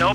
No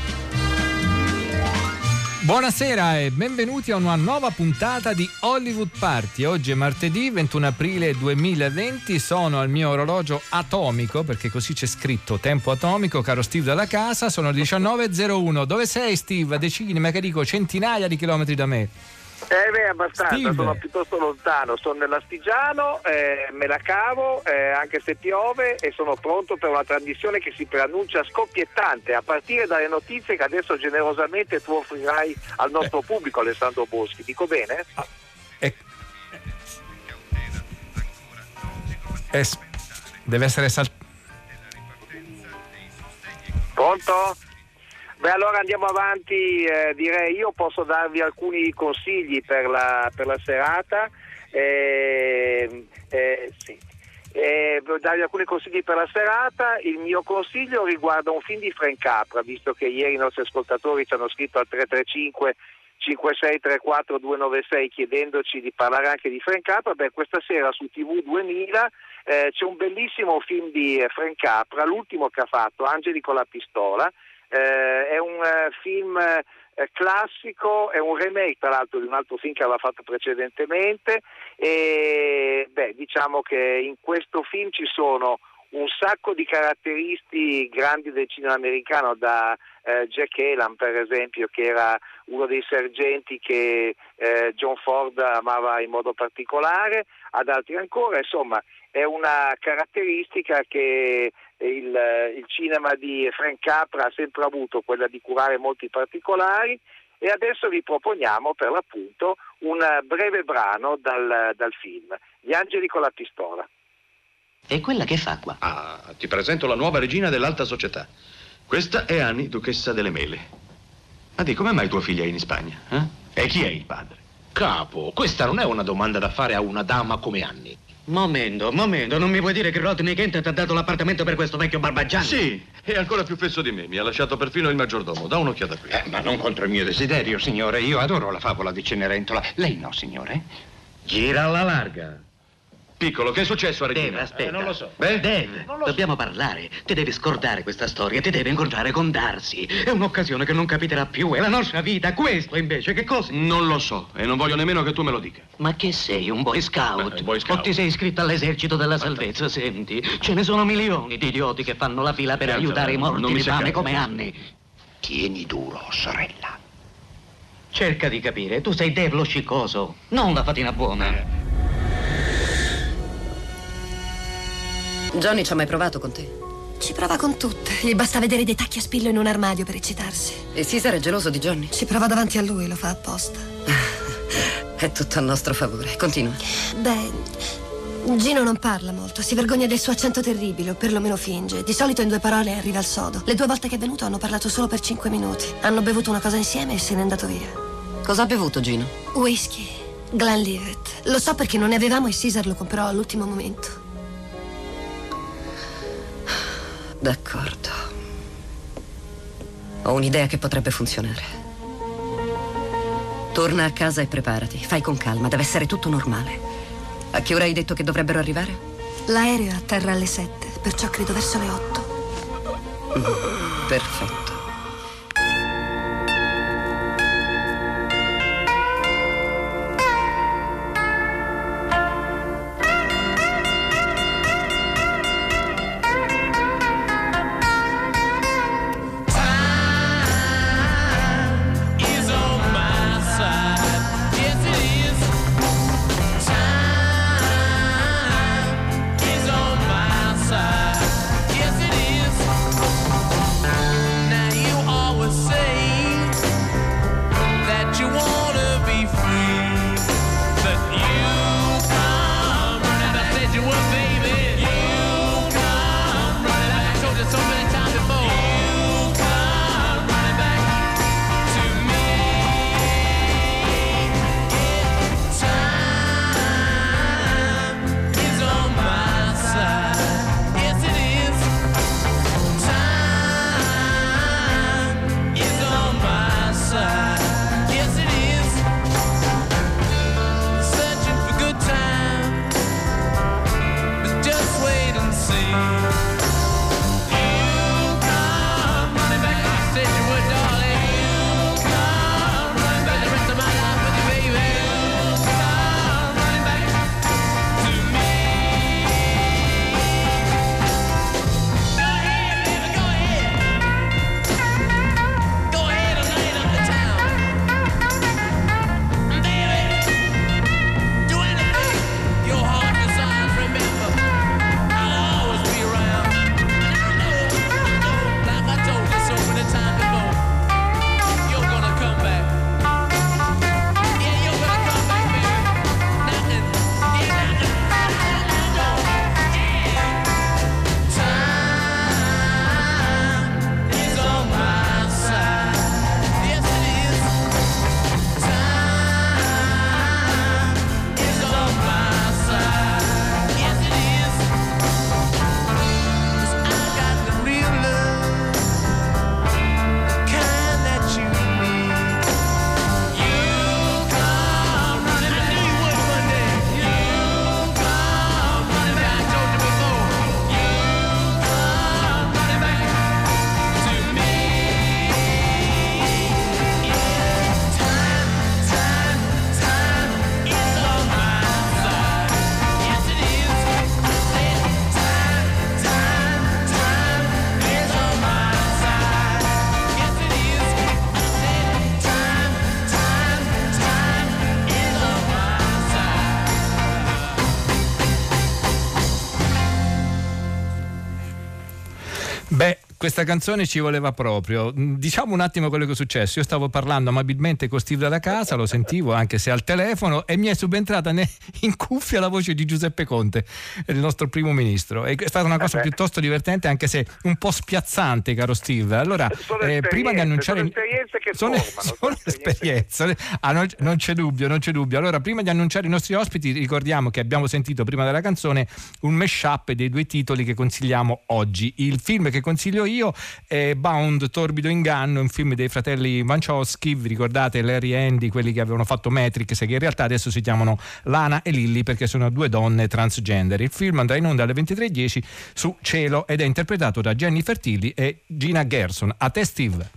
Buonasera e benvenuti a una nuova puntata di Hollywood Party. Oggi è martedì 21 aprile 2020, sono al mio orologio atomico, perché così c'è scritto, tempo atomico, caro Steve dalla casa, sono le 19.01. Dove sei Steve? A decine, ma che dico, centinaia di chilometri da me. Beh, abbastanza, Steve. Sono piuttosto lontano, sono nell'Astigiano, me la cavo, anche se piove, e sono pronto per una trasmissione che si preannuncia scoppiettante, a partire dalle notizie che adesso generosamente tu offrirai al nostro pubblico, Alessandro Boschi, dico bene? Deve essere pronto? Beh, allora andiamo avanti, direi io posso darvi alcuni consigli per la serata, sì. Darvi alcuni consigli per la serata. Il mio consiglio riguarda un film di Frank Capra, visto che ieri i nostri ascoltatori ci hanno scritto al 335 5634 296 chiedendoci di parlare anche di Frank Capra. Beh, questa sera su TV 2000 c'è un bellissimo film di Frank Capra, l'ultimo che ha fatto, Angeli con la pistola. È un film classico, è un remake tra l'altro di un altro film che aveva fatto precedentemente, e beh, diciamo che in questo film ci sono un sacco di caratteristi grandi del cinema americano, da Jack Elam per esempio, che era uno dei sergenti che John Ford amava in modo particolare, ad altri ancora. Insomma, è una caratteristica che il cinema di Frank Capra ha sempre avuto, quella di curare molti particolari, e adesso vi proponiamo per l'appunto un breve brano dal film, Gli angeli con la pistola. E quella che fa qua? Ah, ti presento la nuova regina dell'alta società. Questa è Annie, duchessa delle mele. Ma di, come mai tua figlia è in Spagna? Eh? E chi è il padre? Capo, questa non è una domanda da fare a una dama come Annie. Momento, non mi vuoi dire che Rodney Kent ti ha dato l'appartamento per questo vecchio barbagianni? Sì, è ancora più fesso di me, mi ha lasciato perfino il maggiordomo, da un'occhiata qui. Ma non contro il mio desiderio, signore, io adoro la favola di Cenerentola. Lei no, signore? Gira alla larga. Piccolo, che è successo a Regina? Dave, aspetta. Non lo so. Beh? Dave, dobbiamo parlare. Ti devi scordare questa storia, ti devi incontrare con Darcy. È un'occasione che non capiterà più, è la nostra vita. Questo invece, che cosa? Non lo so, e non voglio nemmeno che tu me lo dica. Ma che sei, un boy scout? Beh, boy scout. O ti sei iscritto all'esercito della salvezza, senti? Ce ne sono milioni di idioti che fanno la fila per aiutare i morti di fame come Annie. Tieni duro, sorella. Cerca di capire, tu sei Dave lo sciccoso, non la fatina buona. Johnny ci ha mai provato con te? Ci prova con tutte. Gli basta vedere dei tacchi a spillo in un armadio per eccitarsi. E Cesare è geloso di Johnny? Ci prova davanti a lui, lo fa apposta. È tutto a nostro favore. Continua. Beh, Gino non parla molto, si vergogna del suo accento terribile, o perlomeno finge. Di solito in due parole arriva al sodo. Le due volte che è venuto hanno parlato solo per 5 minuti. Hanno bevuto una cosa insieme e se n'è andato via. Cosa ha bevuto Gino? Whisky, Glenlivet. Lo so perché non ne avevamo e Cesare lo comprò all'ultimo momento. D'accordo. Ho un'idea che potrebbe funzionare. Torna a casa e preparati. Fai con calma, deve essere tutto normale. A che ora hai detto che dovrebbero arrivare? L'aereo atterra alle 7, perciò credo verso le 8. Perfetto. questa canzone ci voleva proprio. Diciamo un attimo quello che è successo. Io stavo parlando amabilmente con Steve dalla casa, lo sentivo anche se al telefono, e mi è subentrata in cuffia la voce di Giuseppe Conte, il nostro primo ministro. È stata una cosa piuttosto divertente, anche se un po' spiazzante, caro Steve. Allora, prima di annunciare... Sono esperienze. Non c'è dubbio. Allora, prima di annunciare i nostri ospiti, ricordiamo che abbiamo sentito prima della canzone un mashup dei due titoli che consigliamo oggi. Il film che consiglio io è Bound, Torbido Inganno, un film dei fratelli Wachowski. Vi ricordate Larry e Andy, quelli che avevano fatto Matrix, che in realtà adesso si chiamano Lana e Lilly perché sono due donne transgender. Il film andrà in onda alle 23:10 su Cielo ed è interpretato da Jennifer Tilly e Gina Gerson. A te, Steve.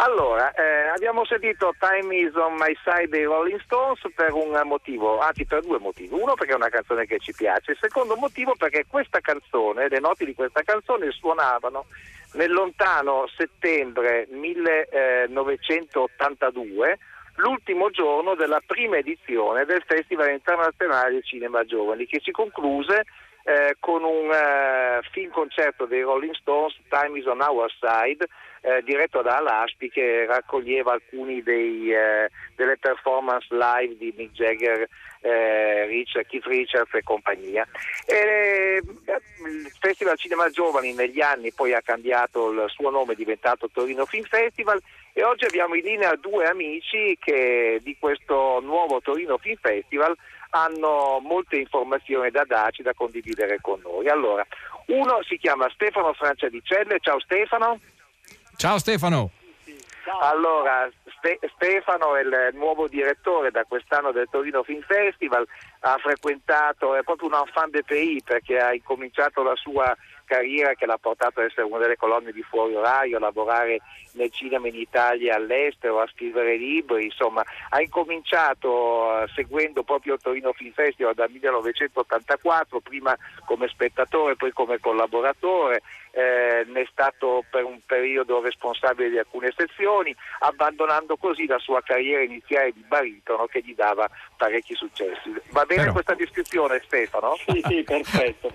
Allora, abbiamo sentito Time Is On My Side dei Rolling Stones per un motivo, anzi per due motivi. Uno, perché è una canzone che ci piace. Il secondo motivo, perché questa canzone, le note di questa canzone suonavano nel lontano settembre 1982, l'ultimo giorno della prima edizione del Festival Internazionale del Cinema Giovani, che si concluse con un film concerto dei Rolling Stones, Time Is On Our Side, diretto da Alaspi, che raccoglieva alcuni delle performance live di Mick Jagger, Keith Richards e compagnia. Il Festival Cinema Giovani negli anni poi ha cambiato il suo nome, è diventato Torino Film Festival, e oggi abbiamo in linea due amici che di questo nuovo Torino Film Festival hanno molte informazioni da darci, da condividere con noi. Allora, uno si chiama Stefano Francia di Celle. Ciao Stefano. Ciao Stefano. Allora, Stefano è il nuovo direttore da quest'anno del Torino Film Festival, ha frequentato, è proprio un enfant de pays perché ha incominciato la sua carriera che l'ha portato ad essere una delle colonne di Fuori Orario, a lavorare nel cinema in Italia e all'estero, a scrivere libri, insomma ha incominciato seguendo proprio il Torino Film Festival dal 1984, prima come spettatore, poi come collaboratore, ne è stato per un periodo responsabile di alcune sezioni, abbandonando così la sua carriera iniziale di baritono che gli dava parecchi successi. Va bene questa descrizione, Stefano? Sì, perfetto.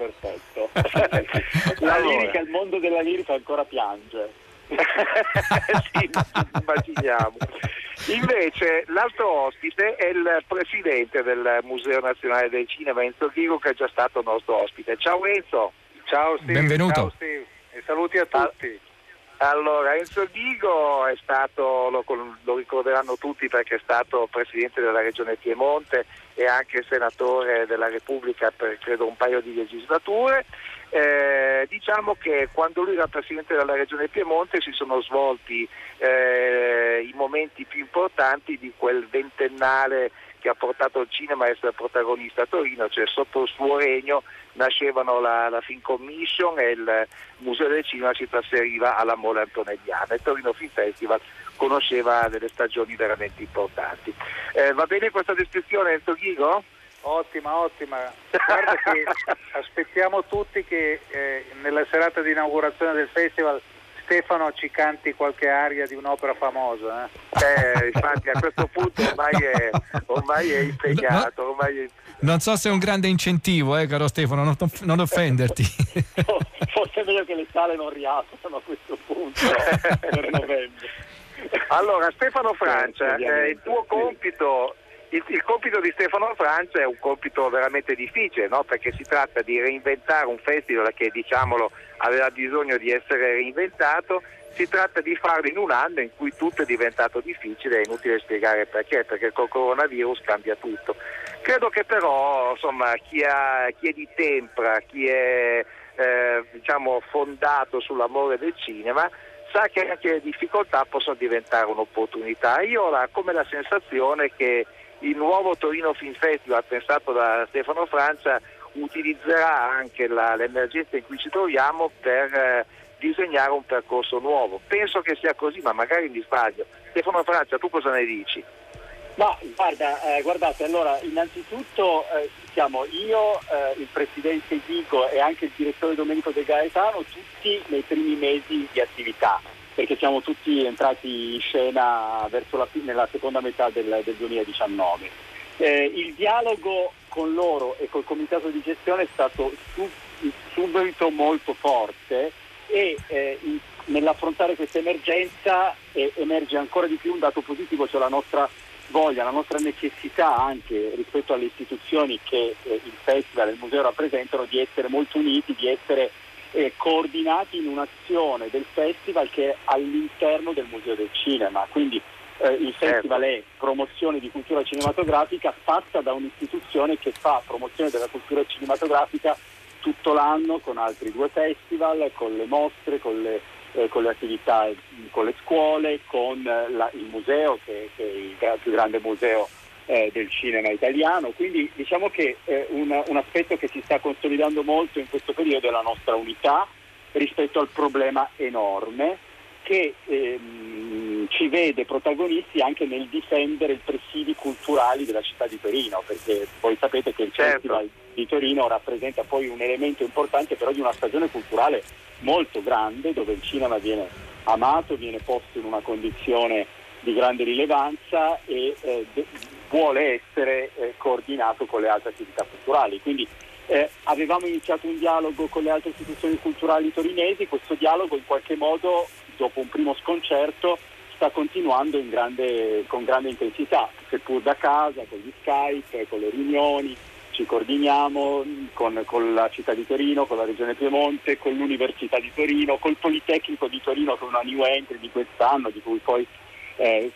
La lirica, il mondo della lirica ancora piange. Sì, immaginiamo. Invece l'altro ospite è il presidente del Museo Nazionale del Cinema, Enzo Ghigo, che è già stato nostro ospite. Ciao Enzo. Ciao Steve. Benvenuto. Ciao Steve. E saluti a tutti. Allora, Enzo Ghigo è stato, lo ricorderanno tutti perché è stato presidente della regione Piemonte e anche senatore della Repubblica per credo un paio di legislature. Diciamo che quando lui era presidente della regione Piemonte si sono svolti i momenti più importanti di quel ventennale che ha portato il cinema a essere protagonista a Torino, cioè sotto il suo regno nascevano la Film Commission e il Museo del Cinema si trasferiva alla Mole Antonelliana. Il Torino Film Festival conosceva delle stagioni veramente importanti. Va bene questa descrizione, Enzo Ghigo? Ottima. Guarda che aspettiamo tutti che nella serata di inaugurazione del festival Stefano ci canti qualche aria di un'opera famosa. Infatti a questo punto ormai è impegnato. Non so se è un grande incentivo, caro Stefano, non offenderti. Forse è meglio che le sale non riaprono a questo punto per novembre. Allora Stefano Francia, il tuo compito... Il compito di Stefano Francia è un compito veramente difficile, no? Perché si tratta di reinventare un festival che, diciamolo, aveva bisogno di essere reinventato. Si tratta di farlo in un anno in cui tutto è diventato difficile, è inutile spiegare perché col coronavirus cambia tutto. Credo che però, insomma, chi è di tempra, chi è fondato sull'amore del cinema, sa che anche le difficoltà possono diventare un'opportunità. Io ho come la sensazione che il nuovo Torino Film Festival pensato da Stefano Francia utilizzerà anche l'emergenza in cui ci troviamo per disegnare un percorso nuovo. Penso che sia così, ma magari mi sbaglio. Stefano Francia, tu cosa ne dici? Ma guardate, allora innanzitutto siamo io, il presidente Ghigo e anche il direttore Domenico De Gaetano, tutti nei primi mesi di attività, perché siamo tutti entrati in scena verso nella seconda metà del 2019. Il dialogo con loro e col comitato di gestione è stato subito molto forte, e nell'affrontare questa emergenza emerge ancora di più un dato positivo, cioè la nostra voglia, la nostra necessità anche rispetto alle istituzioni che il festival e il museo rappresentano di essere molto uniti, di essere coordinati in un'azione del festival che è all'interno del Museo del Cinema. Quindi il festival è promozione di cultura cinematografica fatta da un'istituzione che fa promozione della cultura cinematografica tutto l'anno con altri due festival, con le mostre, con le attività, con le scuole, con il museo che è il più grande museo del cinema italiano. Quindi diciamo che un aspetto che si sta consolidando molto in questo periodo è la nostra unità rispetto al problema enorme che ci vede protagonisti anche nel difendere i presidi culturali della città di Torino, perché voi sapete che il Festival di Torino rappresenta poi un elemento importante però di una stagione culturale molto grande, dove il cinema viene amato, viene posto in una condizione di grande rilevanza e vuole essere coordinato con le altre attività culturali. Quindi avevamo iniziato un dialogo con le altre istituzioni culturali torinesi, questo dialogo in qualche modo dopo un primo sconcerto sta continuando con grande intensità, seppur da casa, con gli Skype, con le riunioni, ci coordiniamo con la città di Torino, con la regione Piemonte, con l'Università di Torino, col Politecnico di Torino, con una new entry di quest'anno, di cui poi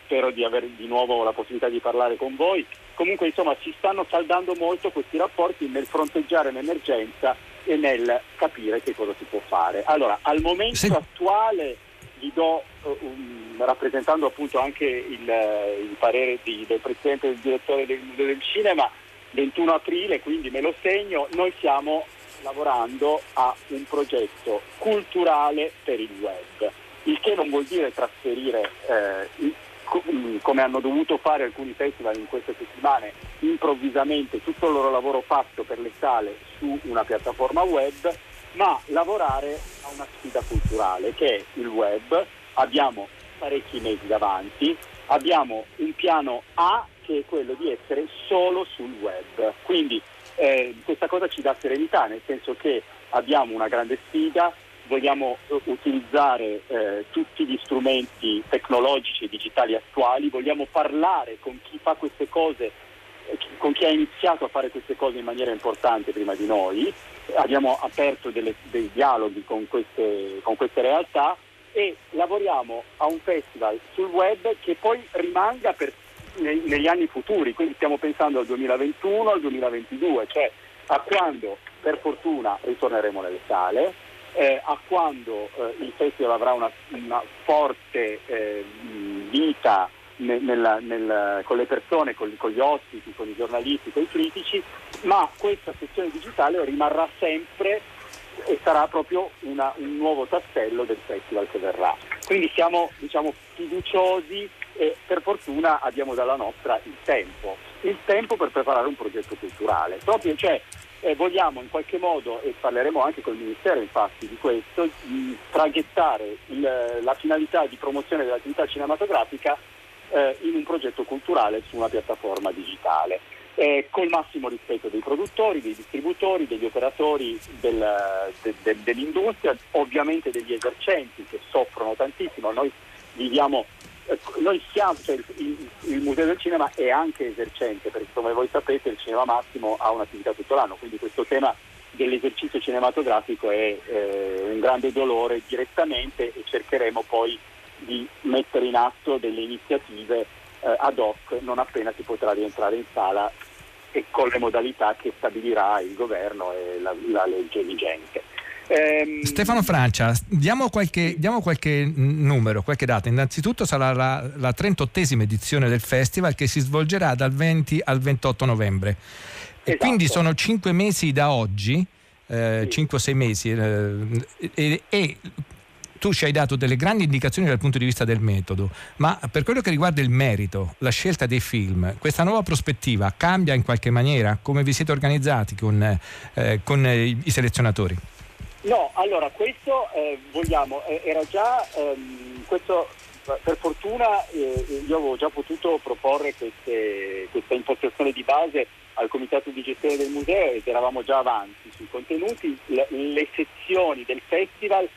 spero di avere di nuovo la possibilità di parlare con voi. Comunque insomma si stanno saldando molto questi rapporti nel fronteggiare l'emergenza e nel capire che cosa si può fare. Allora, al momento attuale vi do rappresentando appunto anche il parere del presidente e del direttore del Museo del Cinema, 21 aprile, quindi me lo segno, noi stiamo lavorando a un progetto culturale per il web, il che non vuol dire trasferire, come hanno dovuto fare alcuni festival in queste settimane, improvvisamente tutto il loro lavoro fatto per le sale su una piattaforma web, ma lavorare a una sfida culturale che è il web. Abbiamo parecchi mesi davanti, abbiamo un piano A che è quello di essere solo sul web, quindi questa cosa ci dà serenità, nel senso che abbiamo una grande sfida, vogliamo utilizzare tutti gli strumenti tecnologici e digitali attuali, vogliamo parlare con chi fa queste cose, con chi ha iniziato a fare queste cose in maniera importante prima di noi, abbiamo aperto dei dialoghi con queste realtà e lavoriamo a un festival sul web che poi rimanga negli anni futuri, quindi stiamo pensando al 2021, al 2022, cioè a quando per fortuna ritorneremo nelle sale, a quando il festival avrà una forte vita con le persone, con gli ospiti, con i giornalisti, con i critici, ma questa sezione digitale rimarrà sempre e sarà proprio un nuovo tassello del festival che verrà. Quindi siamo, diciamo, fiduciosi e per fortuna abbiamo dalla nostra il tempo per preparare un progetto culturale. Proprio, cioè, vogliamo in qualche modo, e parleremo anche col Ministero infatti di questo, traghettare la finalità di promozione dell'attività cinematografica in un progetto culturale su una piattaforma digitale, col massimo rispetto dei produttori, dei distributori, degli operatori dell'industria, ovviamente degli esercenti che soffrono tantissimo. Il Museo del Cinema è anche esercente, perché come voi sapete il Cinema Massimo ha un'attività tutto l'anno, quindi questo tema dell'esercizio cinematografico è un grande dolore direttamente, e cercheremo poi di mettere in atto delle iniziative ad hoc non appena si potrà rientrare in sala e con le modalità che stabilirà il governo e la legge vigente. Stefano Francia, diamo qualche numero, qualche data. Innanzitutto sarà la 38esima edizione del festival che si svolgerà dal 20 al 28 novembre. Esatto. E quindi sono 5 mesi da oggi, 5 o 6 mesi, e tu ci hai dato delle grandi indicazioni dal punto di vista del metodo, ma per quello che riguarda il merito, la scelta dei film, questa nuova prospettiva cambia in qualche maniera? Come vi siete organizzati con i selezionatori? No, allora questo vogliamo, era già questo, per fortuna io avevo già potuto proporre questa impostazione di base al comitato di gestione del museo ed eravamo già avanti sui contenuti. Le sezioni del festival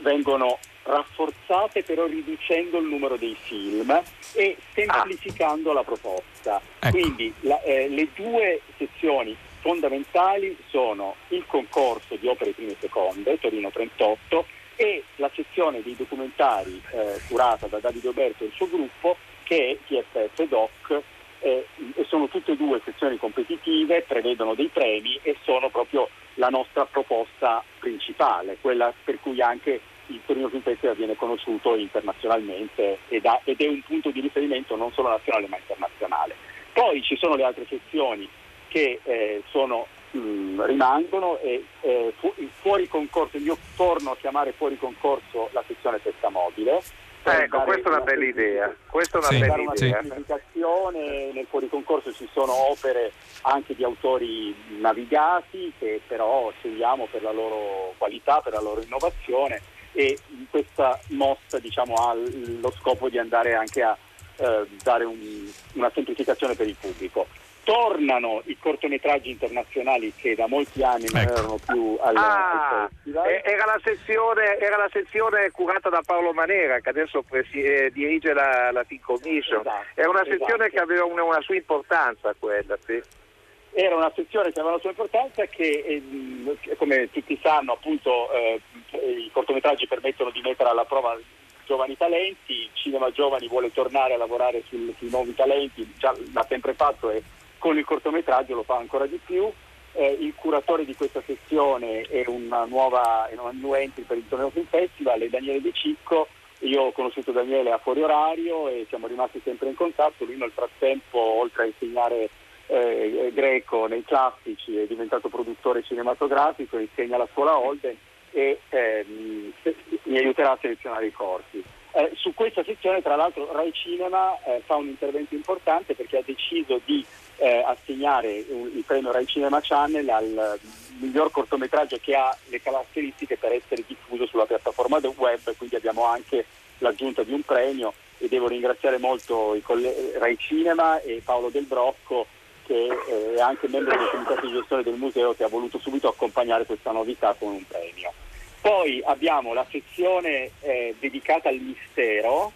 vengono rafforzate però riducendo il numero dei film e semplificando la proposta. Ecco. Quindi le due sezioni fondamentali sono il concorso di opere prime e seconde, Torino 38, e la sezione dei documentari curata da Davide Oberto e il suo gruppo, che è TFF DOC, e sono tutte e due sezioni competitive, prevedono dei premi e sono proprio la nostra proposta principale, quella per cui anche il Torino Film Festival viene conosciuto internazionalmente ed è un punto di riferimento non solo nazionale ma internazionale. Poi ci sono le altre sezioni che rimangono e fuori concorso, io torno a chiamare fuori concorso la sezione testa mobile. Ecco, questa è una bella idea. Questa è una bella idea. Nel fuori concorso ci sono opere anche di autori navigati che però scegliamo per la loro qualità, per la loro innovazione, e questa mossa ha lo scopo di andare anche a dare una semplificazione per il pubblico. Tornano i cortometraggi internazionali che da molti anni non erano più al festival. Era la sezione curata da Paolo Manera, che adesso dirige la Film Commission. Esatto, era una sezione che aveva una sua importanza, quella, sì. Era una sezione che aveva la sua importanza, che come tutti sanno appunto i cortometraggi permettono di mettere alla prova giovani talenti. Cinema Giovani vuole tornare a lavorare sui nuovi talenti, già l'ha sempre fatto e con il cortometraggio lo fa ancora di più. Il curatore di questa sezione è una new entry per il Torino Film Festival, è Daniele De Cicco. Io ho conosciuto Daniele a fuori orario e siamo rimasti sempre in contatto. Lui nel frattempo, oltre a insegnare greco nei classici, è diventato produttore cinematografico, insegna alla scuola Holden e mi aiuterà a selezionare i corsi. Su questa sezione tra l'altro Rai Cinema fa un intervento importante, perché ha deciso di assegnare il premio Rai Cinema Channel al miglior cortometraggio che ha le caratteristiche per essere diffuso sulla piattaforma web, quindi abbiamo anche l'aggiunta di un premio e devo ringraziare molto Rai Cinema e Paolo Del Brocco, che è anche membro del comitato di gestione del museo, che ha voluto subito accompagnare questa novità con un premio. Poi abbiamo la sezione dedicata al mistero,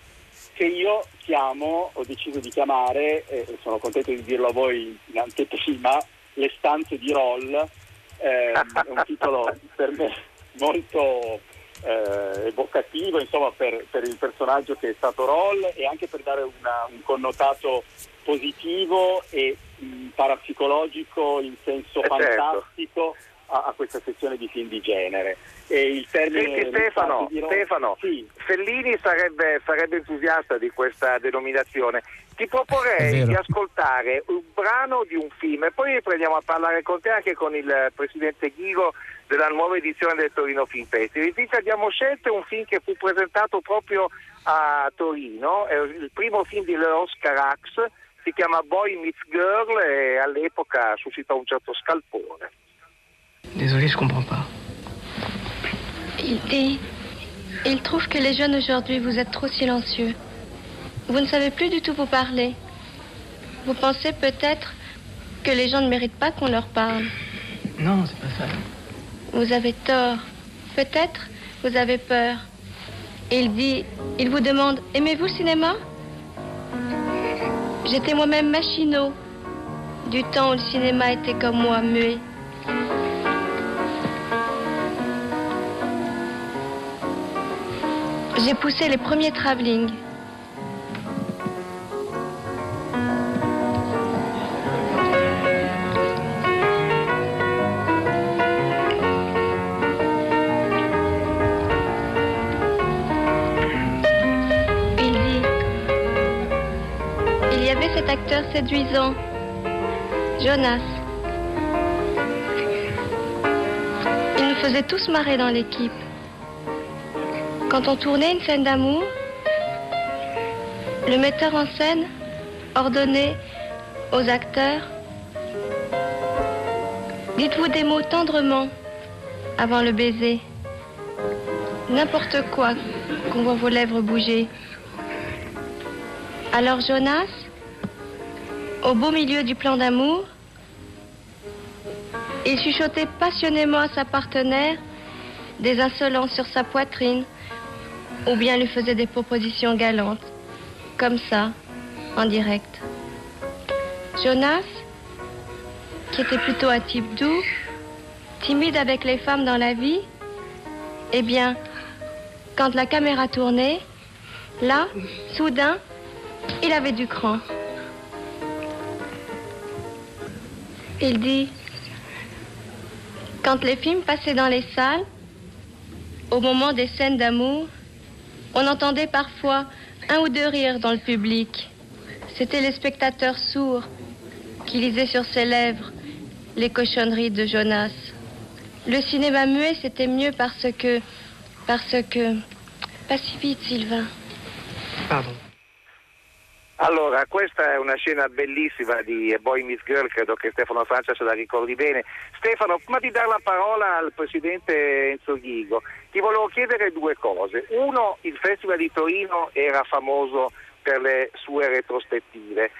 che io ho deciso di chiamare, e sono contento di dirlo a voi in anteprima, Le stanze di Roll, è un titolo per me molto evocativo, insomma, per il personaggio che è stato Roll, e anche per dare un connotato positivo e parapsicologico in senso fantastico. Certo. A questa sezione di film di genere. E il termine Stefano sì. Fellini sarebbe entusiasta di questa denominazione. Ti proporrei di ascoltare un brano di un film e poi prendiamo a parlare con te anche con il presidente Ghigo della nuova edizione del Torino Film Festival. Invece abbiamo scelto un film che fu presentato proprio a Torino, è il primo film di Oscar Ax, si chiama Boy Meets Girl e all'epoca suscitò un certo scalpore. Désolée, je comprends pas. Il trouve que les jeunes aujourd'hui, vous êtes trop silencieux. Vous ne savez plus du tout vous parler. Vous pensez peut-être que les gens ne méritent pas qu'on leur parle. Non, c'est pas ça. Vous avez tort. Peut-être vous avez peur. Il vous demande, aimez-vous le cinéma? J'étais moi-même machinot, du temps où le cinéma était comme moi, muet. J'ai poussé les premiers travelling. Il dit, il y avait cet acteur séduisant, Jonas. Il nous faisait tous marrer dans l'équipe. Quand on tournait une scène d'amour, le metteur en scène ordonnait aux acteurs « Dites-vous des mots tendrement avant le baiser. N'importe quoi qu'on voit vos lèvres bouger. » Alors Jonas, au beau milieu du plan d'amour, il chuchotait passionnément à sa partenaire des insolents sur sa poitrine, ou bien lui faisait des propositions galantes, comme ça, en direct. Jonas, qui était plutôt un type doux, timide avec les femmes dans la vie, eh bien, quand la caméra tournait, là, soudain, il avait du cran. Il dit, quand les films passaient dans les salles, au moment des scènes d'amour, on entendait parfois un ou deux rires dans le public. C'étaient les spectateurs sourds qui lisaient sur ses lèvres les cochonneries de Jonas. Le cinéma muet, c'était mieux parce que... Pas si vite, Sylvain. Pardon. Allora, questa è una scena bellissima di Boy Meets Girl, credo che Stefano Francia se la ricordi bene. Stefano, prima di dare la parola al presidente Enzo Ghigo, ti volevo chiedere due cose. Uno, il Festival di Torino era famoso per le sue retrospettive.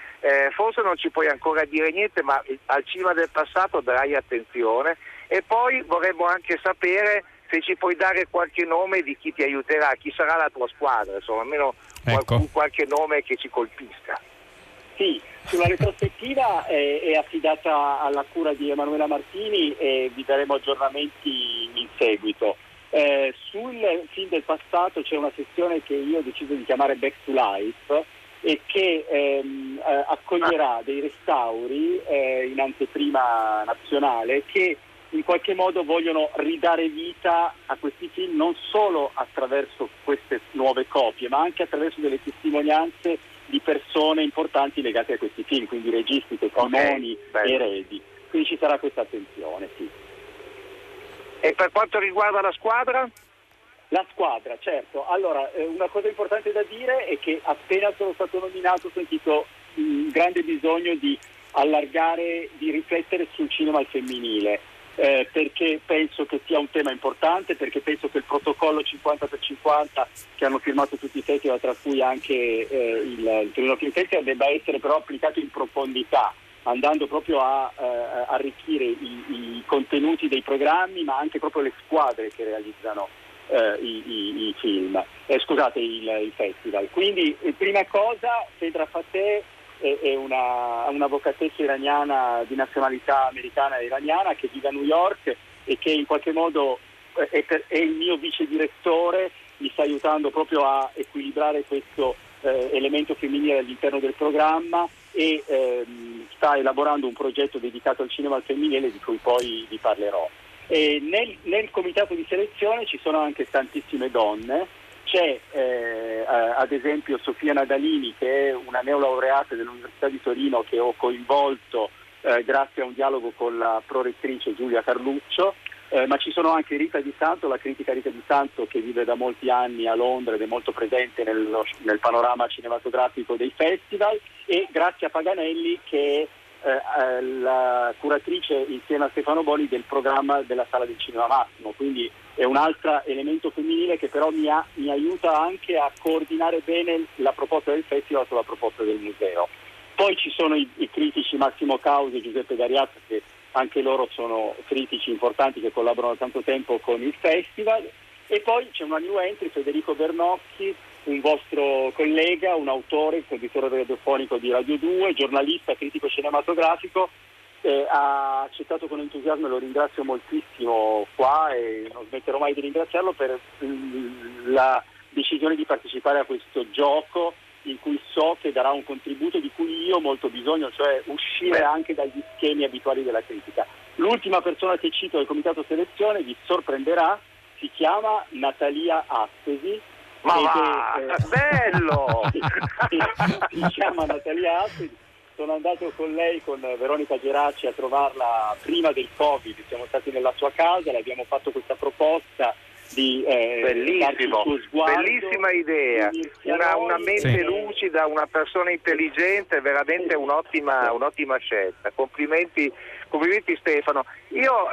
Forse non ci puoi ancora dire niente, ma al cinema del passato darai attenzione. E poi vorremmo anche sapere se ci puoi dare qualche nome di chi ti aiuterà, chi sarà la tua squadra, insomma, almeno qualche nome che ci colpisca. Sì, sulla retrospettiva è affidata alla cura di Emanuela Martini e vi daremo aggiornamenti in seguito. Sul film del passato c'è una sezione che io ho deciso di chiamare Back to Life e che accoglierà dei restauri in anteprima nazionale che in qualche modo vogliono ridare vita a questi film non solo attraverso queste nuove copie, ma anche attraverso delle testimonianze di persone importanti legate a questi film, quindi registi, testimoni, eredi. Quindi ci sarà questa attenzione, sì. E per quanto riguarda la squadra? La squadra, certo. Allora, una cosa importante da dire è che appena sono stato nominato ho sentito un grande bisogno di allargare, di riflettere sul cinema al femminile. Perché penso che sia un tema importante, perché penso che il protocollo 50x50 che hanno firmato tutti i festival, tra cui anche il Torino Film Festival, debba essere però applicato in profondità, andando proprio a arricchire i contenuti dei programmi, ma anche proprio le squadre che realizzano i film, scusate, il festival. Quindi prima cosa, Fedra Fateh è un'avvocatessa iraniana di nazionalità americana e iraniana che vive a New York e che in qualche modo è il mio vice direttore, mi sta aiutando proprio a equilibrare questo elemento femminile all'interno del programma e sta elaborando un progetto dedicato al cinema al femminile di cui poi vi parlerò. E nel comitato di selezione ci sono anche tantissime donne. C'è ad esempio Sofia Nadalini, che è una neolaureata dell'Università di Torino che ho coinvolto grazie a un dialogo con la prorettrice Giulia Carluccio, ma ci sono anche Rita Di Santo, la critica Rita Di Santo, che vive da molti anni a Londra ed è molto presente nel panorama cinematografico dei festival, e Grazia Paganelli, che è la curatrice insieme a Stefano Boni del programma della Sala del Cinema Massimo. Quindi è un altro elemento femminile che però mi aiuta anche a coordinare bene la proposta del festival sulla proposta del museo. Poi ci sono i critici Massimo Causi e Giuseppe Dariazzo, che anche loro sono critici importanti che collaborano da tanto tempo con il festival, e poi c'è una new entry, Federico Bernocchi, un vostro collega, un autore, conduttore radiofonico di Radio 2, giornalista, critico cinematografico. Ha accettato con entusiasmo e lo ringrazio moltissimo qua e non smetterò mai di ringraziarlo per la decisione di partecipare a questo gioco in cui so che darà un contributo di cui io ho molto bisogno, cioè uscire anche dagli schemi abituali della critica. L'ultima persona che cito del comitato selezione vi sorprenderà, si chiama Natalia Aspesi. Ma va, bello! Si chiama Natalia Aspesi. Sono andato con lei, con Veronica Geracci, a trovarla prima del Covid, siamo stati nella sua casa, le abbiamo fatto questa proposta di darci il suo sguardo. Bellissima idea, una mente lucida, una persona intelligente, veramente un'ottima scelta. Complimenti Stefano. Io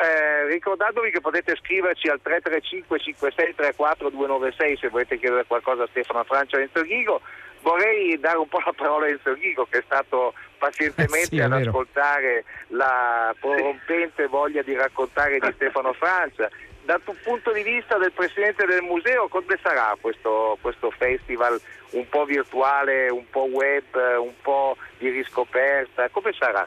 ricordandovi che potete scriverci al 335 56 34 296 se volete chiedere qualcosa a Stefano Francia e Enzo Ghigo. Vorrei dare un po' la parola a Enzo Ghigo, che è stato pazientemente ad ascoltare la prorompente voglia di raccontare di Stefano Francia. dal punto di vista del presidente del museo, cosa sarà questo festival un po' virtuale, un po' web, un po' di riscoperta? Come sarà?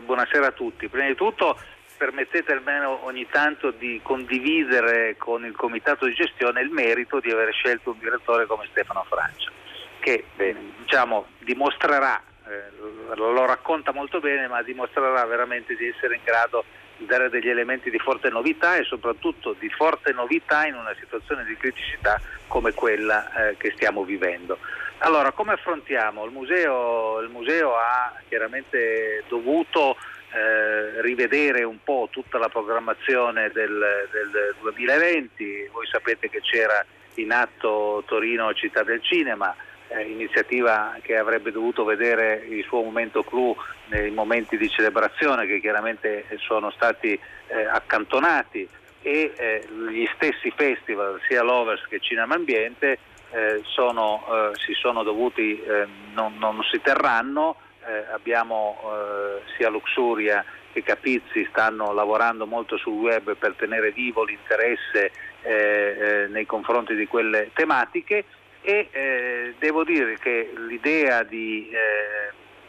Buonasera a tutti. Prima di tutto permettete almeno ogni tanto di condividere con il comitato di gestione il merito di aver scelto un direttore come Stefano Francia, che diciamo dimostrerà, lo racconta molto bene, ma dimostrerà veramente di essere in grado di dare degli elementi di forte novità e soprattutto di forte novità in una situazione di criticità come quella che stiamo vivendo. Allora, come affrontiamo? Il museo ha chiaramente dovuto rivedere un po' tutta la programmazione del 2020. Voi sapete che c'era in atto Torino Città del Cinema, iniziativa che avrebbe dovuto vedere il suo momento clou nei momenti di celebrazione, che chiaramente sono stati accantonati, e gli stessi festival, sia Lovers che Cinema Ambiente, non si terranno. Abbiamo sia Luxuria che Capizzi stanno lavorando molto sul web per tenere vivo l'interesse nei confronti di quelle tematiche, e devo dire che l'idea di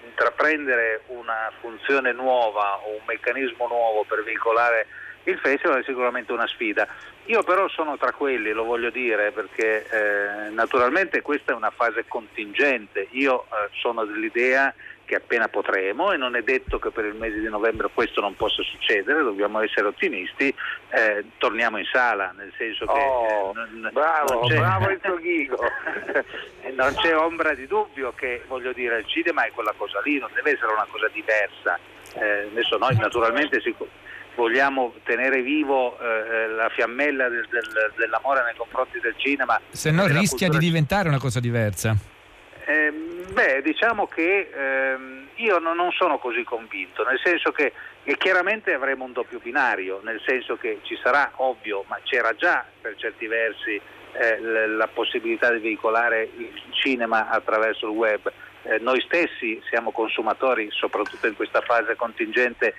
intraprendere una funzione nuova o un meccanismo nuovo per veicolare il festival è sicuramente una sfida. Io però sono tra quelli, lo voglio dire, perché naturalmente questa è una fase contingente. Io sono dell'idea che appena potremo, e non è detto che per il mese di novembre questo non possa succedere, dobbiamo essere ottimisti, torniamo in sala, nel senso che bravo Enzo Ghigo. Non c'è ombra di dubbio che, voglio dire, il cinema è quella cosa lì, non deve essere una cosa diversa. Adesso noi naturalmente vogliamo tenere vivo la fiammella dell'amore nei confronti del cinema, se no rischia di diventare una cosa diversa. Diciamo che io non sono così convinto, nel senso che chiaramente avremo un doppio binario, nel senso che ci sarà, ovvio, ma c'era già per certi versi la possibilità di veicolare il cinema attraverso il web. Noi stessi siamo consumatori, soprattutto in questa fase contingente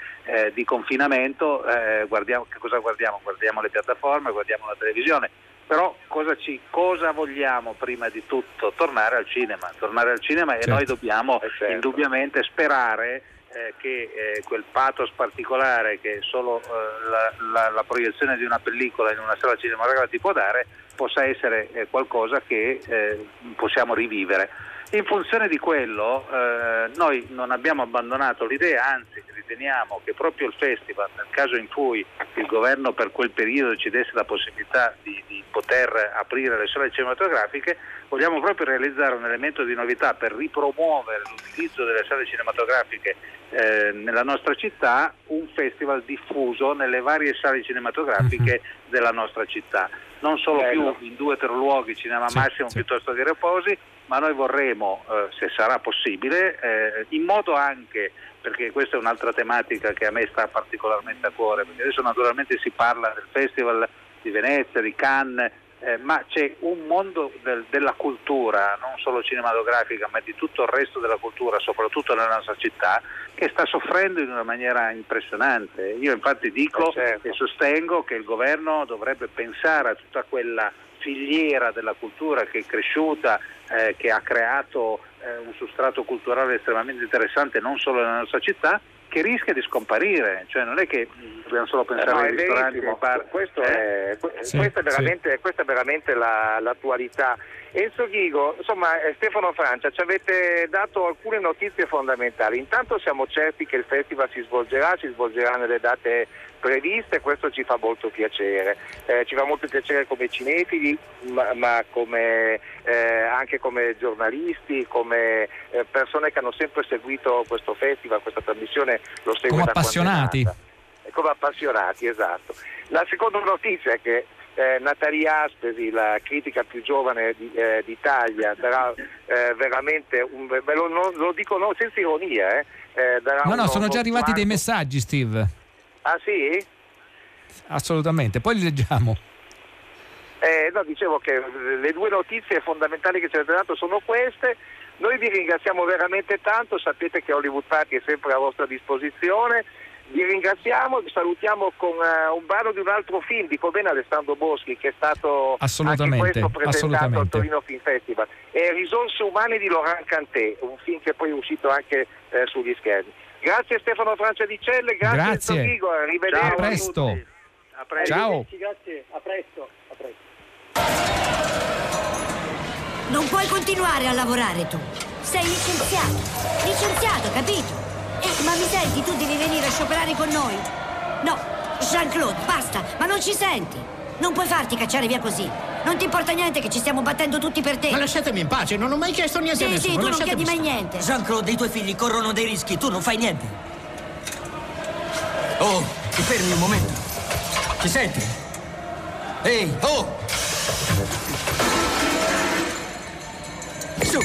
di confinamento, guardiamo che cosa guardiamo? Guardiamo le piattaforme, guardiamo la televisione, però cosa vogliamo prima di tutto? Tornare al cinema, certo. E noi dobbiamo indubbiamente sperare che quel pathos particolare che solo la proiezione di una pellicola in una sala cinematografica ti può dare possa essere qualcosa che possiamo rivivere. In funzione di quello noi non abbiamo abbandonato l'idea, anzi riteniamo che proprio il festival, nel caso in cui il governo per quel periodo ci desse la possibilità di poter aprire le sale cinematografiche, vogliamo proprio realizzare un elemento di novità per ripromuovere l'utilizzo delle sale cinematografiche nella nostra città, un festival diffuso nelle varie sale cinematografiche della nostra città, non solo più in due o tre luoghi, Cinema Massimo piuttosto che Reposi, ma noi vorremmo, se sarà possibile, in modo anche, perché questa è un'altra tematica che a me sta particolarmente a cuore, perché adesso naturalmente si parla del Festival di Venezia, di Cannes, ma c'è un mondo della cultura, non solo cinematografica, ma di tutto il resto della cultura, soprattutto nella nostra città, che sta soffrendo in una maniera impressionante. Io infatti dico e sostengo che il governo dovrebbe pensare a tutta quella filiera della cultura che è cresciuta, che ha creato un substrato culturale estremamente interessante non solo nella nostra città, che rischia di scomparire. Cioè non è che dobbiamo solo pensare ai ristoranti, ai bar. Questa è veramente l'attualità. Enzo Ghigo, insomma, Stefano Francia, ci avete dato alcune notizie fondamentali. Intanto siamo certi che il festival si svolgerà nelle date previste, questo ci fa molto piacere, ci fa molto piacere come cinefili, ma come anche come giornalisti, come persone che hanno sempre seguito questo festival, questa trasmissione lo seguono come appassionati. Come appassionati, esatto. La seconda notizia è che Natalia Aspesi, la critica più giovane d'Italia, darà veramente lo dico senza ironia. Sono già arrivati dei messaggi, Steve. Ah sì? Assolutamente, poi li leggiamo. Dicevo che le due notizie fondamentali che ci avete dato sono queste. Noi vi ringraziamo veramente tanto, sapete che Hollywood Party è sempre a vostra disposizione. Vi ringraziamo e vi salutiamo con un brano di un altro film, dico bene Alessandro Boschi, che è stato anche questo presentato al Torino Film Festival, è Risorse umane di Laurent Cantet, un film che poi è uscito anche sugli schermi. Grazie Stefano Francia di Celle, grazie Enzo Ghigo, arrivederci. Ciao, a presto. A presto. Ciao. Grazie, a presto. A presto. Non puoi continuare a lavorare tu, sei licenziato, capito? Ma mi senti, tu devi venire a scioperare con noi. No, Jean-Claude, basta, ma non ci senti. Non puoi farti cacciare via così. Non ti importa niente che ci stiamo battendo tutti per te. Ma lasciatemi in pace, non ho mai chiesto niente a nessuno. Sì, tu non chiedi mai niente. Jean-Claude, i tuoi figli corrono dei rischi, tu non fai niente. Oh, ti fermi un momento. Ci senti? Ehi, oh! Su,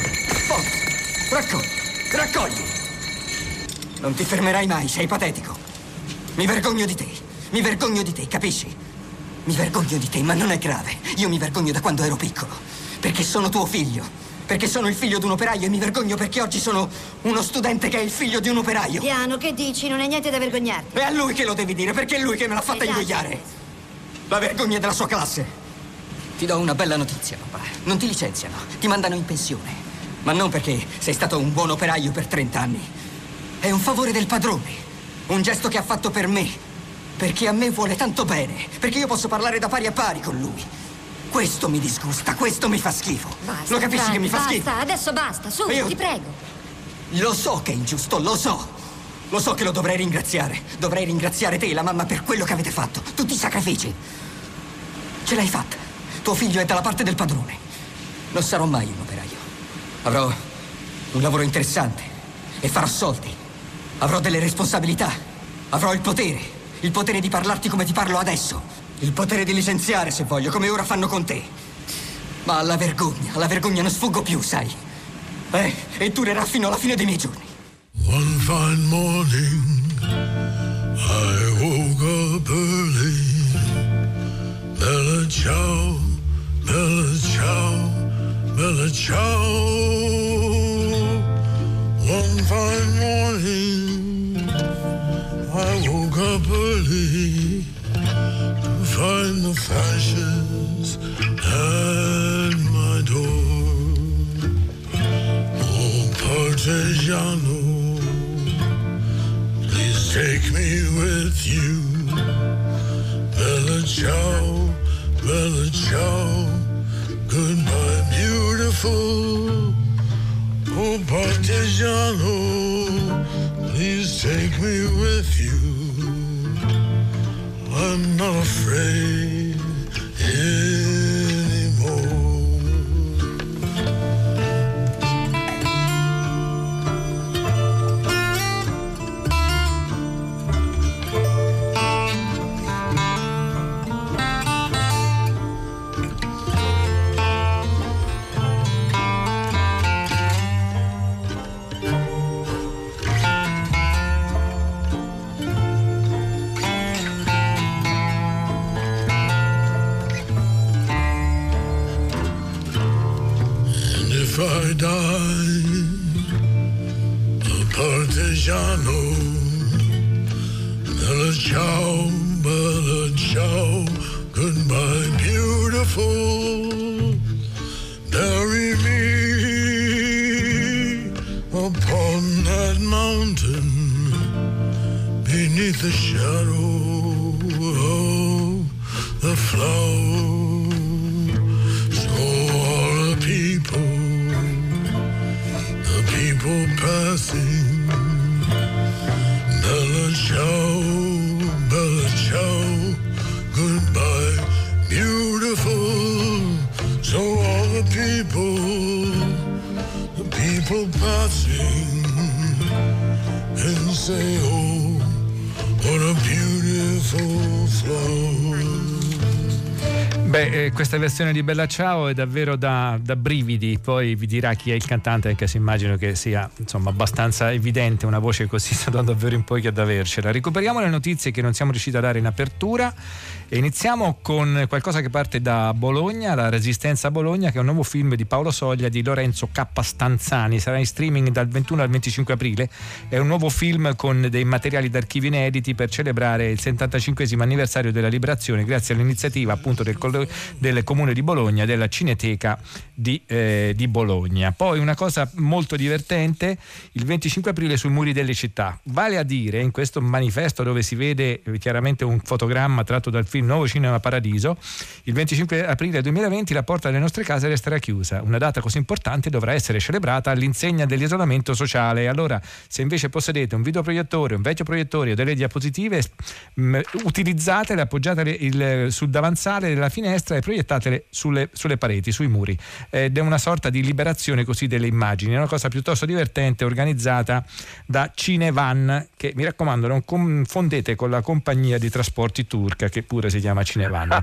forza, raccogli. Non ti fermerai mai, sei patetico. Mi vergogno di te, capisci? Mi vergogno di te, ma non è grave. Io mi vergogno da quando ero piccolo, perché sono tuo figlio, perché sono il figlio di un operaio e mi vergogno perché oggi sono uno studente che è il figlio di un operaio. Piano, che dici? Non è niente da vergognarti. È a lui che lo devi dire, perché è lui che me l'ha fatta ingoiare. La vergogna è della sua classe. Ti do una bella notizia, papà. Non ti licenziano, ti mandano in pensione. Ma non perché sei stato un buon operaio per 30 anni. È un favore del padrone, un gesto che ha fatto per me, perché a me vuole tanto bene, perché io posso parlare da pari a pari con lui. Questo mi disgusta, questo mi fa schifo. Basta, lo capisci che mi fa schifo? Basta, adesso basta, su, ti prego. Lo so che è ingiusto, lo so. Lo so che lo dovrei ringraziare. Dovrei ringraziare te e la mamma per quello che avete fatto, tutti i sacrifici. Ce l'hai fatta. Tuo figlio è dalla parte del padrone. Non sarò mai un operaio. Avrò un lavoro interessante e farò soldi. Avrò delle responsabilità, avrò il potere di parlarti come ti parlo adesso, il potere di licenziare se voglio, come ora fanno con te. Ma alla vergogna non sfuggo più, sai? E durerà fino alla fine dei miei giorni. One fine morning, I woke up early. Bella ciao, bella ciao, bella ciao. One fine morning, I woke up early to find the fascists at my door. Oh, Partigiano, please take me with you. Bella ciao, bella ciao, goodbye, beautiful. Oh, Partigiano, please take me with you. I'm not afraid Beh, questa versione di Bella Ciao è davvero da brividi, poi vi dirà chi è il cantante, anche se immagino che sia, insomma, abbastanza evidente, una voce così sta davvero in poi che ad avercela. Recuperiamo le notizie che non siamo riusciti a dare in apertura e iniziamo con qualcosa che parte da Bologna, La Resistenza a Bologna, che è un nuovo film di Paolo Soglia di Lorenzo K. Stanzani, sarà in streaming dal 21 al 25 aprile, è un nuovo film con dei materiali d'archivi inediti per celebrare il 75° anniversario della liberazione, grazie all'iniziativa appunto del comune di Bologna, della Cineteca di Bologna. Poi una cosa molto divertente, il 25 aprile sui muri delle città, vale a dire in questo manifesto dove si vede chiaramente un fotogramma tratto dal film Nuovo Cinema Paradiso, il 25 aprile 2020 la porta delle nostre case resterà chiusa, una data così importante dovrà essere celebrata all'insegna dell'isolamento sociale. Allora, se invece possedete un videoproiettore, un vecchio proiettore o delle diapositive, utilizzatele, appoggiatele sul davanzale della finestra e proiettatele sulle pareti, sui muri, ed è una sorta di liberazione così delle immagini, è una cosa piuttosto divertente organizzata da Cinevan, che mi raccomando non confondete con la compagnia di trasporti turca che pure si chiama Cinevan.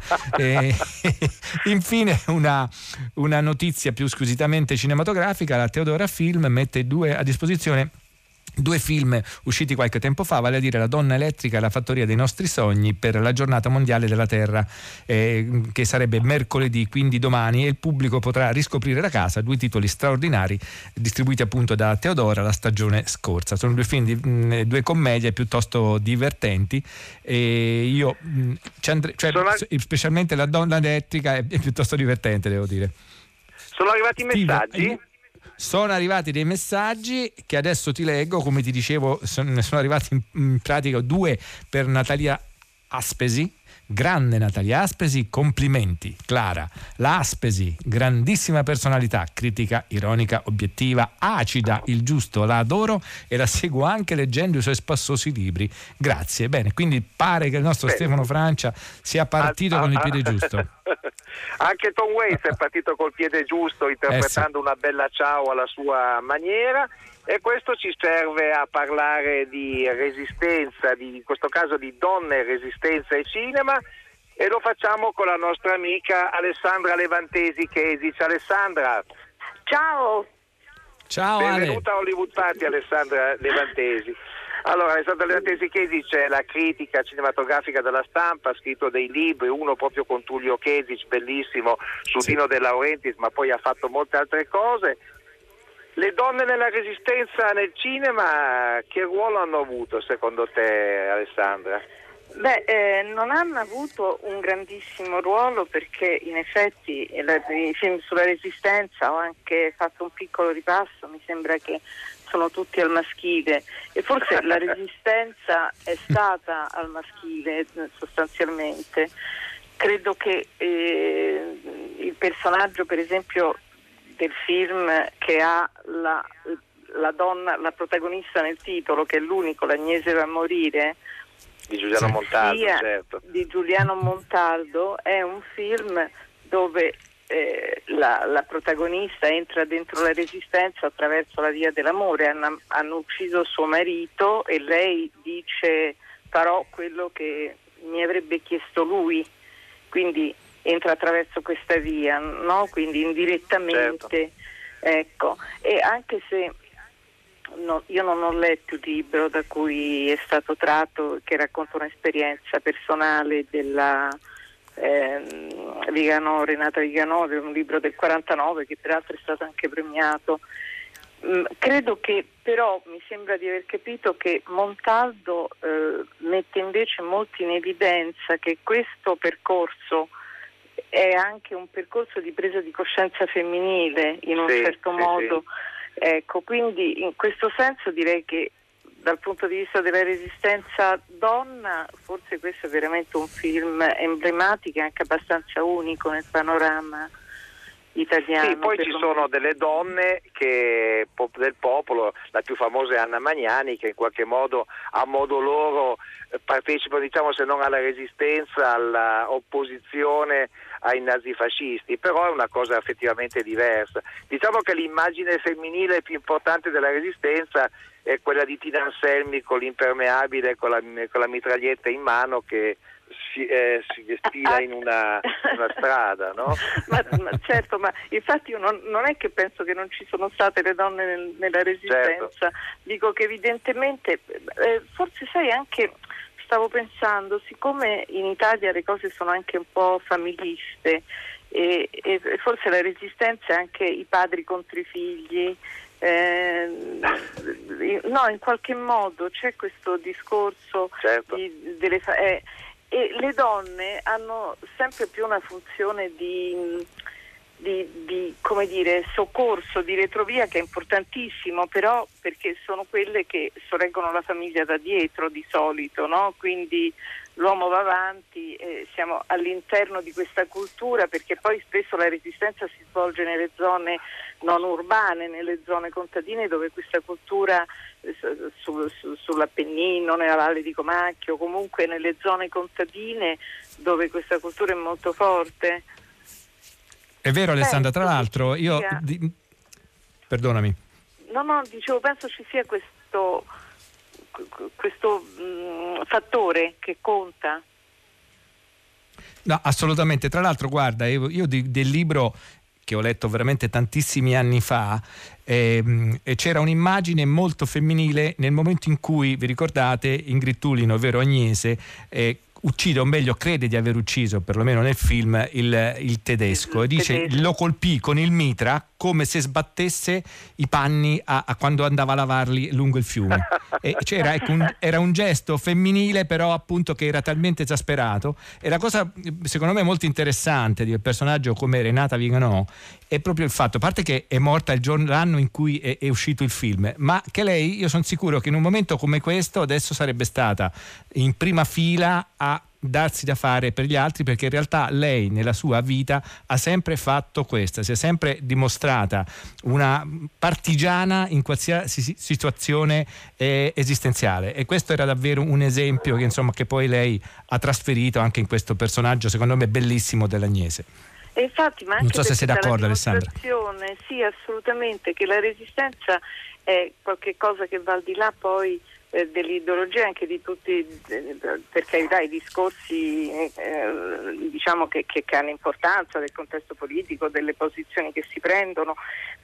Infine una notizia più squisitamente cinematografica, la Teodora Film mette a disposizione due film usciti qualche tempo fa, vale a dire La Donna Elettrica e La Fattoria dei Nostri Sogni, per la Giornata Mondiale della Terra, che sarebbe mercoledì, quindi domani, e il pubblico potrà riscoprire la casa, due titoli straordinari distribuiti appunto da Teodora la stagione scorsa. Sono due film, due commedie piuttosto divertenti, e io specialmente La Donna Elettrica è piuttosto divertente, devo dire. Sono arrivati messaggi? Sono arrivati dei messaggi che adesso ti leggo, come ti dicevo ne sono arrivati in pratica due per Natalia Aspesi. Grande Natalia Aspesi, complimenti Clara. La Aspesi, grandissima personalità, critica, ironica, obiettiva, acida, il giusto, la adoro e la seguo anche leggendo i suoi spassosi libri. Grazie. Bene, quindi pare che il nostro Stefano Francia sia partito con il piede giusto. Anche Tom Waits è partito col piede giusto, interpretando una bella ciao alla sua maniera. E questo ci serve a parlare di resistenza, in questo caso di donne, resistenza e cinema, e lo facciamo con la nostra amica Alessandra Levantesi Kesic. Alessandra, ciao, benvenuta a Hollywood Party, Alessandra Levantesi. Allora, Alessandra Levantesi Kesic è la critica cinematografica della Stampa, ha scritto dei libri, uno proprio con Tullio Kesic, bellissimo, su Dino De Laurentiis, ma poi ha fatto molte altre cose. Le donne nella resistenza nel cinema, che ruolo hanno avuto secondo te, Alessandra? Beh, non hanno avuto un grandissimo ruolo, perché in effetti i film sulla resistenza, ho anche fatto un piccolo ripasso, mi sembra che sono tutti al maschile, e forse la resistenza è stata al maschile sostanzialmente. Credo che il personaggio, per esempio, del film che ha la donna, la protagonista nel titolo, che è l'unico, L'Agnese va a morire, di Giuliano Montaldo, certo. Di Giuliano Montaldo, è un film dove la protagonista entra dentro la resistenza attraverso la via dell'amore. Hanno ucciso suo marito e lei dice: farò quello che mi avrebbe chiesto lui. Quindi entra attraverso questa via, no? Quindi indirettamente, certo. Ecco, e anche se io non ho letto il libro da cui è stato tratto, che racconta un'esperienza personale della Viganò, Renata Viganò, un libro del 49 che peraltro è stato anche premiato. Credo che però mi sembra di aver capito che Montaldo mette invece molto in evidenza che questo percorso è anche un percorso di presa di coscienza femminile, in un certo modo. Sì. Ecco, quindi in questo senso direi che dal punto di vista della resistenza donna, forse questo è veramente un film emblematico e anche abbastanza unico nel panorama italiano. Sì, poi ci sono delle donne che del popolo, la più famosa è Anna Magnani, che in qualche modo a modo loro partecipano, diciamo, se non alla resistenza, all'opposizione ai nazifascisti, però è una cosa effettivamente diversa. Diciamo che l'immagine femminile più importante della resistenza è quella di Tina Anselmi con l'impermeabile, con la mitraglietta in mano, che si destila in una strada, no? ma certo, ma infatti io non è che penso che non ci sono state le donne nella Resistenza, certo. Dico che evidentemente, forse sai anche, stavo pensando, siccome in Italia le cose sono anche un po' familiste, e forse la Resistenza è anche i padri contro i figli, no, in qualche modo c'è questo discorso, certo. E le donne hanno sempre più una funzione di come dire, soccorso, di retrovia, che è importantissimo, però, perché sono quelle che sorreggono la famiglia da dietro di solito, no? Quindi l'uomo va avanti, siamo all'interno di questa cultura, perché poi spesso la Resistenza si svolge nelle zone non urbane, nelle zone contadine, dove questa cultura sull'Appennino, nella Valle di Comacchio, comunque nelle zone contadine dove questa cultura è molto forte. È vero, Alessandra, tra l'altro io... Perdonami. No, dicevo, penso ci sia questo fattore che conta. No, assolutamente. Tra l'altro, guarda, io del libro che ho letto veramente tantissimi anni fa, c'era un'immagine molto femminile nel momento in cui, vi ricordate, Ingrid Tulino, ovvero Agnese, uccide, o meglio crede di aver ucciso, perlomeno nel film, il tedesco, e dice tedesco. Lo colpì con il mitra come se sbattesse i panni a quando andava a lavarli lungo il fiume. E c'era, ecco, era un gesto femminile, però appunto che era talmente esasperato, e la cosa secondo me molto interessante di un personaggio come Renata Viganò è proprio il fatto, a parte che è morta l'anno in cui è uscito il film, ma che lei, io sono sicuro che in un momento come questo adesso sarebbe stata in prima fila a darsi da fare per gli altri, perché in realtà lei nella sua vita ha sempre fatto questo, si è sempre dimostrata una partigiana in qualsiasi situazione esistenziale, e questo era davvero un esempio che poi lei ha trasferito anche in questo personaggio secondo me bellissimo dell'Agnese. E infatti, ma anche non so se sei d'accordo, Alessandra. Sì, assolutamente, che la Resistenza è qualche cosa che va al di là poi dell'ideologia, anche di tutti, per carità, i discorsi che hanno importanza, del contesto politico, delle posizioni che si prendono,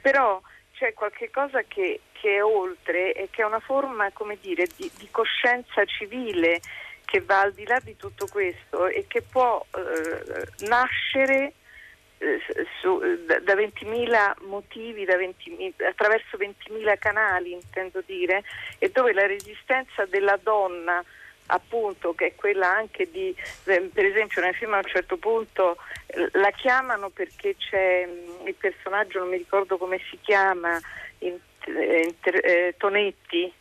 però c'è qualche cosa che è oltre, e che è una forma, di coscienza civile che va al di là di tutto questo, e che può nascere da 20.000 motivi, attraverso 20.000 canali, intendo dire, e dove la resistenza della donna, appunto, che è quella anche di, per esempio nel film a un certo punto la chiamano perché c'è il personaggio, non mi ricordo come si chiama, Tonetti,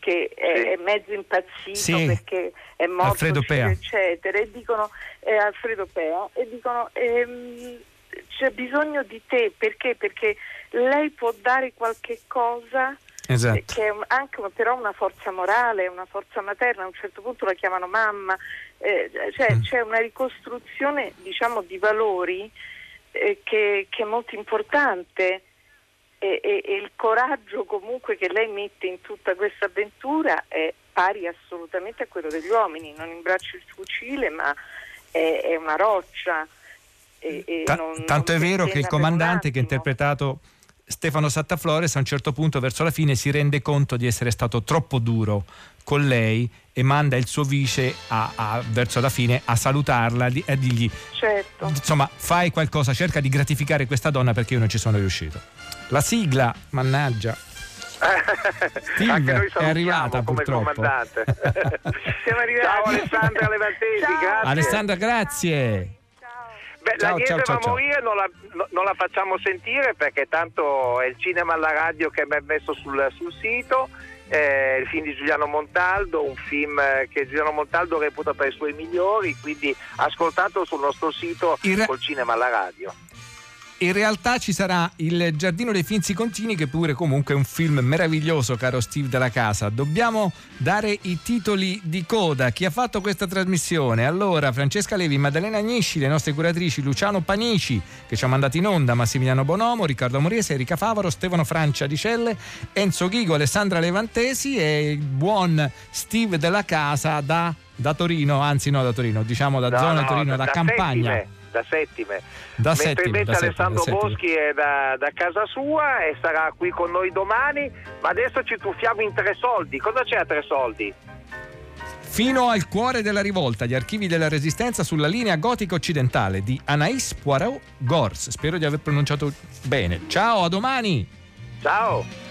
che è mezzo impazzito, sì, perché è morto, eccetera, e dicono, Alfredo Pea, e dicono... c'è bisogno di te, perché lei può dare qualche cosa, esatto, che è anche però una forza morale, una forza materna, a un certo punto la chiamano mamma, c'è una ricostruzione di valori che è molto importante, e il coraggio comunque che lei mette in tutta questa avventura è pari assolutamente a quello degli uomini, non imbraccia il fucile ma è una roccia. Tanto è vero che il comandante, che è interpretato Stefano Sattaflores, a un certo punto verso la fine si rende conto di essere stato troppo duro con lei e manda il suo vice verso la fine a salutarla, a dirgli, certo, insomma, fai qualcosa, cerca di gratificare questa donna, perché io non ci sono riuscito. La sigla, mannaggia, anche noi è arrivata come purtroppo. Comandante. Siamo arrivati. Ciao Alessandra Levantesi, grazie. Alessandra, grazie. Ciao. Morire non la facciamo sentire, perché tanto è il cinema alla radio che è ben messo sul sito, il film di Giuliano Montaldo, un film che Giuliano Montaldo reputa tra i suoi migliori, quindi ascoltato sul nostro sito col cinema alla radio. In realtà ci sarà Il Giardino dei Finzi Contini, che pure comunque è un film meraviglioso, caro Steve Dalla Casa. Dobbiamo dare i titoli di coda. Chi ha fatto questa trasmissione? Allora, Francesca Levi, Maddalena Agnisci, le nostre curatrici Luciano Panici, che ci ha mandato in onda, Massimiliano Bonomo, Riccardo Moriese, Erika Favaro, Stefano Francia di Celle, Enzo Ghigo, Alessandra Levantesi e il buon Steve Dalla Casa da da Torino, anzi no da Torino, diciamo da zona Torino, da Campania. Da Settime. Mentre invece Alessandro Boschi è da casa sua e sarà qui con noi domani. Ma adesso ci tuffiamo in Tre Soldi. Cosa c'è a Tre Soldi? Fino al cuore della rivolta, gli archivi della Resistenza sulla linea gotica occidentale di Anaïs Poirot-Gors. Spero di aver pronunciato bene. Ciao, a domani. Ciao.